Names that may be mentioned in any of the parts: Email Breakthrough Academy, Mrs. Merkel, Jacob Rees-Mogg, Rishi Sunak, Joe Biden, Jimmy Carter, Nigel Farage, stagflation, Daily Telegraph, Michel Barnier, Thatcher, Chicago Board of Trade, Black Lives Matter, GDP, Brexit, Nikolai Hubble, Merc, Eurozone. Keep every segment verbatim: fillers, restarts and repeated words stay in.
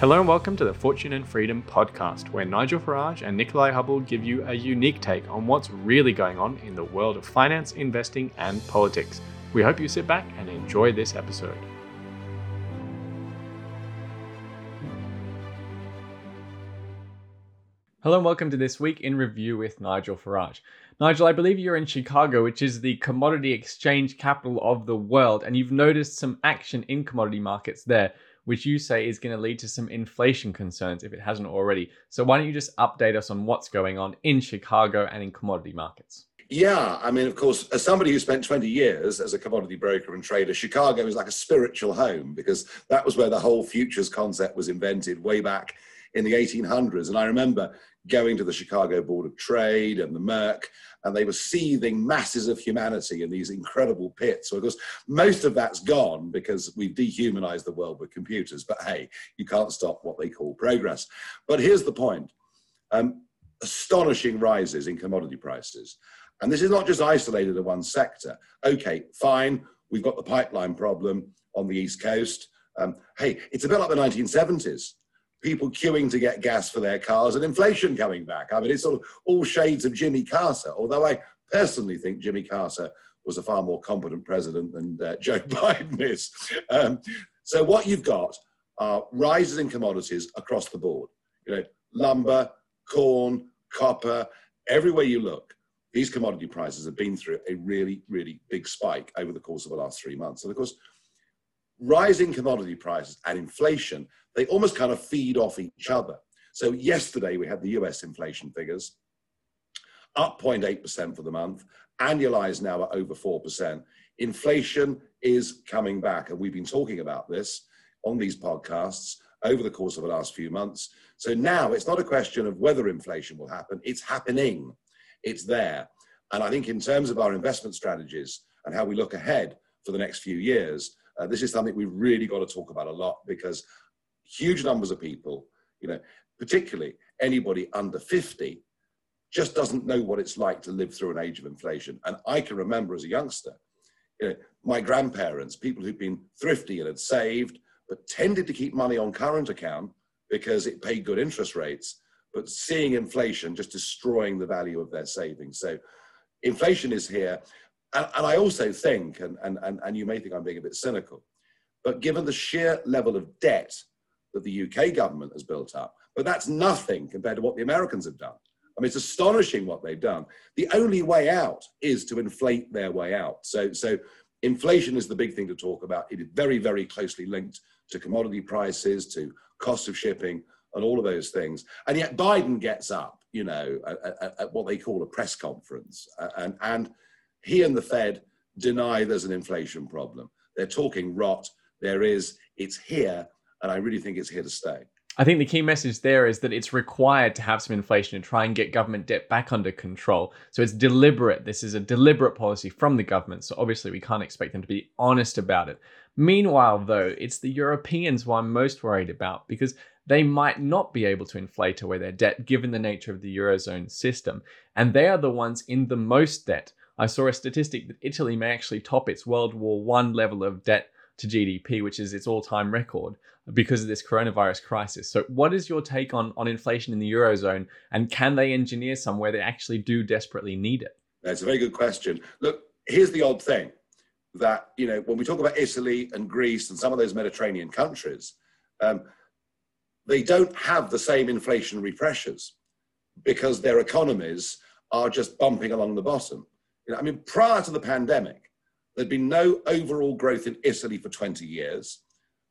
Hello and welcome to the Fortune and Freedom podcast, where Nigel Farage and Nikolai Hubble give you a unique take on what's really going on in the world of finance, investing, and politics. We hope you sit back and enjoy this episode. Hello and welcome to This Week in Review with Nigel Farage. Nigel, I believe you're in Chicago, which is the commodity exchange capital of the world, and you've noticed some action in commodity markets there, which you say is going to lead to some inflation concerns if it hasn't already. So why don't you just update us on what's going on in Chicago and in commodity markets? Yeah, I mean, of course, as somebody who spent twenty years as a commodity broker and trader, Chicago is like a spiritual home, because that was where the whole futures concept was invented way back in the eighteen hundreds. And I remember going to the Chicago Board of Trade and the Merc, and they were seething masses of humanity in these incredible pits. So of course, most of that's gone because we've dehumanized the world with computers, but hey, you can't stop what they call progress. But here's the point. Um, astonishing rises in commodity prices. And this is not just isolated to one sector. Okay, fine, we've got the pipeline problem on the East Coast. Um, hey, it's a bit like the nineteen seventies. People queuing to get gas for their cars and inflation coming back. I mean, it's sort of all shades of Jimmy Carter, although I personally think Jimmy Carter was a far more competent president than uh, Joe Biden is. Um, so what you've got are rises in commodities across the board. You know, lumber, corn, copper, everywhere you look, these commodity prices have been through a really, really big spike over the course of the last three months. And of course, rising commodity prices and inflation, they almost kind of feed off each other. So yesterday we had the U S inflation figures, up zero point eight percent for the month, annualized now at over four percent. Inflation is coming back, and we've been talking about this on these podcasts over the course of the last few months. So now it's not a question of whether inflation will happen, it's happening, it's there. And I think in terms of our investment strategies and how we look ahead for the next few years, uh, this is something we've really got to talk about a lot, because huge numbers of people, you know, particularly anybody under fifty, just doesn't know what it's like to live through an age of inflation. And I can remember as a youngster, you know, my grandparents, people who'd been thrifty and had saved, but tended to keep money on current account because it paid good interest rates, but seeing inflation just destroying the value of their savings. So inflation is here. And, and I also think, and, and, and you may think I'm being a bit cynical, but given the sheer level of debt that the U K government has built up, but that's nothing compared to what the Americans have done. I mean, it's astonishing what they've done. The only way out is to inflate their way out. So, so inflation is the big thing to talk about. It is very, very closely linked to commodity prices, to cost of shipping, and all of those things. And yet Biden gets up, you know, at, at, at what they call a press conference, and, and he and the Fed deny there's an inflation problem. They're talking rot. There is, it's here. And I really think it's here to stay. I think the key message there is that it's required to have some inflation and try and get government debt back under control. So it's deliberate. This is a deliberate policy from the government. So obviously we can't expect them to be honest about it. Meanwhile, though, it's the Europeans who I'm most worried about, because they might not be able to inflate away their debt given the nature of the Eurozone system. And they are the ones in the most debt. I saw a statistic that Italy may actually top its World War One level of debt to G D P, which is its all-time record, because of this coronavirus crisis. So what is your take on, on inflation in the Eurozone, and can they engineer somewhere they actually do desperately need it? That's a very good question. Look, here's the odd thing, that, you know, when we talk about Italy and Greece and some of those Mediterranean countries, um, they don't have the same inflationary pressures because their economies are just bumping along the bottom. You know, I mean, prior to the pandemic, there'd been no overall growth in Italy for twenty years.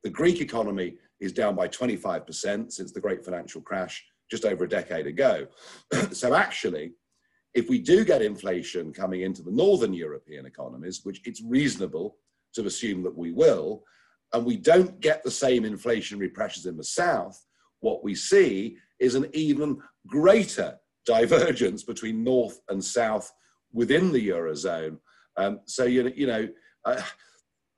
The Greek economy is down by twenty-five percent since the great financial crash just over a decade ago. So actually, if we do get inflation coming into the Northern European economies, which it's reasonable to assume that we will, and we don't get the same inflationary pressures in the South, what we see is an even greater divergence between North and South within the Eurozone. Um, so, you, you know, uh,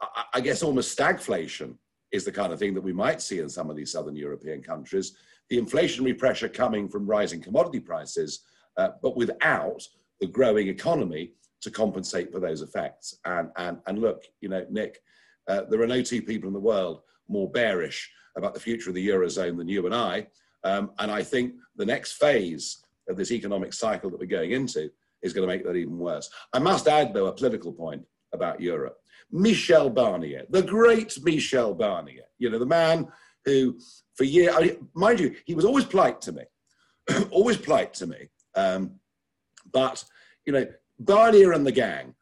I, I guess almost stagflation is the kind of thing that we might see in some of these Southern European countries, the inflationary pressure coming from rising commodity prices, uh, but without the growing economy to compensate for those effects. And, and, and look, you know, Nick, uh, there are no two people in the world more bearish about the future of the Eurozone than you and I. Um, and I think the next phase of this economic cycle that we're going into is going to make that even worse. I must add, though, a political point about Europe. Michel Barnier, the great Michel Barnier, you know, the man who for years, I mean, mind you, he was always polite to me, always polite to me. Um, but, you know, Barnier and the gang,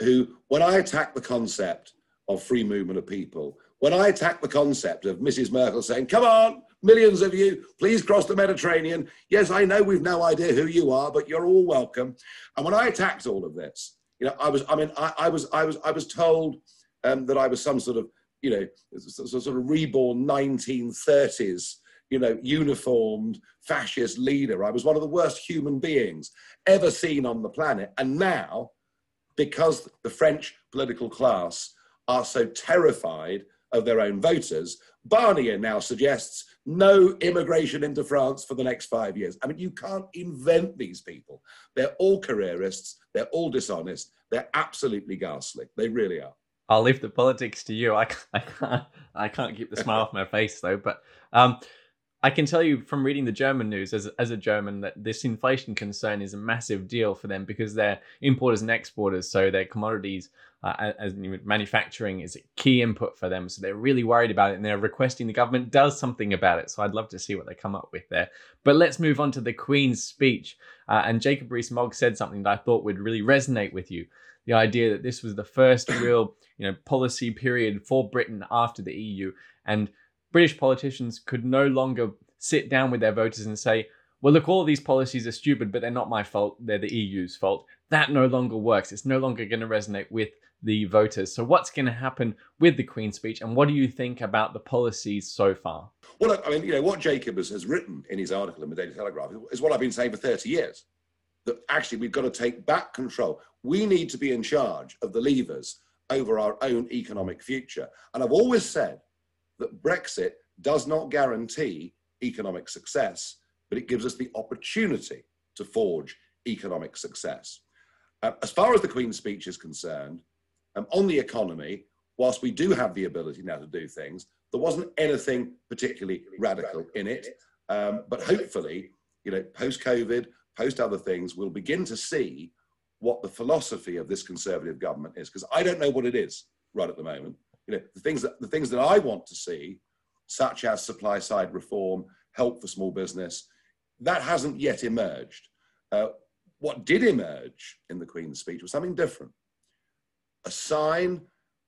who, when I attacked the concept of free movement of people, when I attacked the concept of Missus Merkel saying, come on, millions of you, please cross the Mediterranean. Yes, I know we've no idea who you are, but you're all welcome. And when I attacked all of this, you know, I was, I mean, I, I was, I was, I was told um, that I was some sort of, you know, sort of reborn nineteen thirties, you know, uniformed fascist leader. I was one of the worst human beings ever seen on the planet. And now, because the French political class are so terrified of their own voters, Barnier now suggests no immigration into France for the next five years. I mean, you can't invent these people. They're all careerists, they're all dishonest, they're absolutely ghastly. They really are. I'll leave the politics to you. I can't, I can't, I can't keep the smile off my face, though. But um, I can tell you from reading the German news as, as a German that this inflation concern is a massive deal for them because they're importers and exporters. So their commodities, uh, as manufacturing, is a key input for them. So they're really worried about it and they're requesting the government does something about it. So I'd love to see what they come up with there. But let's move on to the Queen's speech. Uh, and Jacob Rees-Mogg said something that I thought would really resonate with you. The idea that this was the first real, you know, policy period for Britain after the E U, and British politicians could no longer sit down with their voters and say, well, look, all of these policies are stupid, but they're not my fault. They're the E U's fault. That no longer works. It's no longer going to resonate with the voters. So what's going to happen with the Queen's speech? And what do you think about the policies so far? Well, I mean, you know, what Jacob has, has written in his article in the Daily Telegraph is what I've been saying for thirty years. That actually we've got to take back control. We need to be in charge of the levers over our own economic future. And I've always said that Brexit does not guarantee economic success, but it gives us the opportunity to forge economic success. Uh, as far as the Queen's speech is concerned, um, on the economy, whilst we do have the ability now to do things, there wasn't anything particularly radical in it. Um, but hopefully, you know, post-COVID, post other things, we'll begin to see what the philosophy of this Conservative government is, because I don't know what it is right at the moment. You know, the things that the things that I want to see, such as supply side reform, help for small business, that hasn't yet emerged. Uh, what did emerge in the Queen's speech was something different, a sign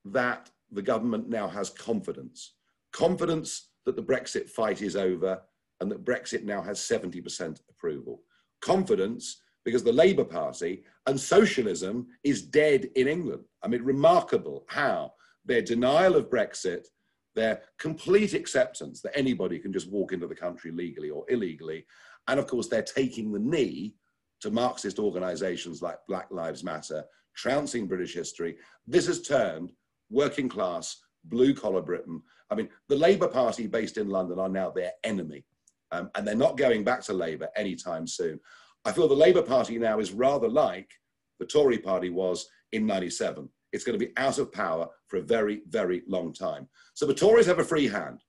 that the government now has confidence, confidence that the Brexit fight is over and that Brexit now has seventy percent approval. Confidence because the Labour Party and socialism is dead in England. I mean, remarkable how their denial of Brexit, their complete acceptance that anybody can just walk into the country legally or illegally, and of course they're taking the knee to Marxist organisations like Black Lives Matter, trouncing British history. This has turned working class, blue collar Britain. I mean, the Labour Party based in London are now their enemy. Um, and they're not going back to Labour anytime soon. I feel the Labour Party now is rather like the Tory Party was in ninety-seven. It's going to be out of power for a very, very long time. So the Tories have a free hand.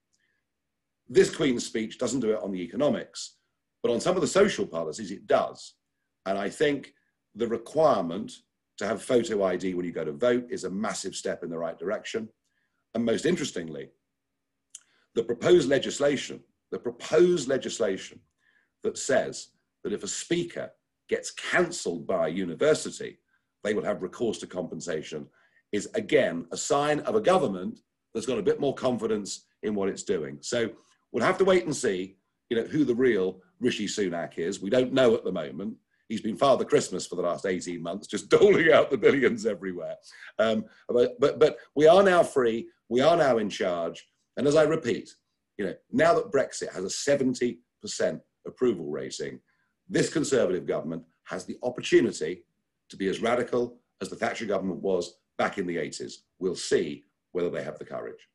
This Queen's speech doesn't do it on the economics, but on some of the social policies it does. And I think the requirement to have photo I D when you go to vote is a massive step in the right direction. And most interestingly, the proposed legislation The proposed legislation that says that if a speaker gets cancelled by a university, they will have recourse to compensation is again a sign of a government that's got a bit more confidence in what it's doing. So we'll have to wait and see, you know, who the real Rishi Sunak is. We don't know at the moment. He's been Father Christmas for the last eighteen months, just doling out the billions everywhere. Um, but, but, but we are now free. We are now in charge. And as I repeat, you know, now that Brexit has a seventy percent approval rating, this Conservative government has the opportunity to be as radical as the Thatcher government was back in the eighties. We'll see whether they have the courage.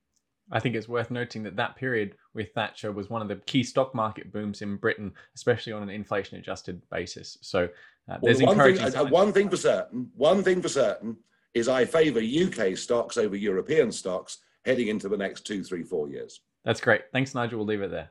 I think it's worth noting that that period with Thatcher was one of the key stock market booms in Britain, especially on an inflation-adjusted basis. So uh, there's well, one encouraging... Thing, uh, one thing for certain, one thing for certain is I favour U K stocks over European stocks heading into the next two, three, four years. That's great. Thanks, Nigel. We'll leave it there.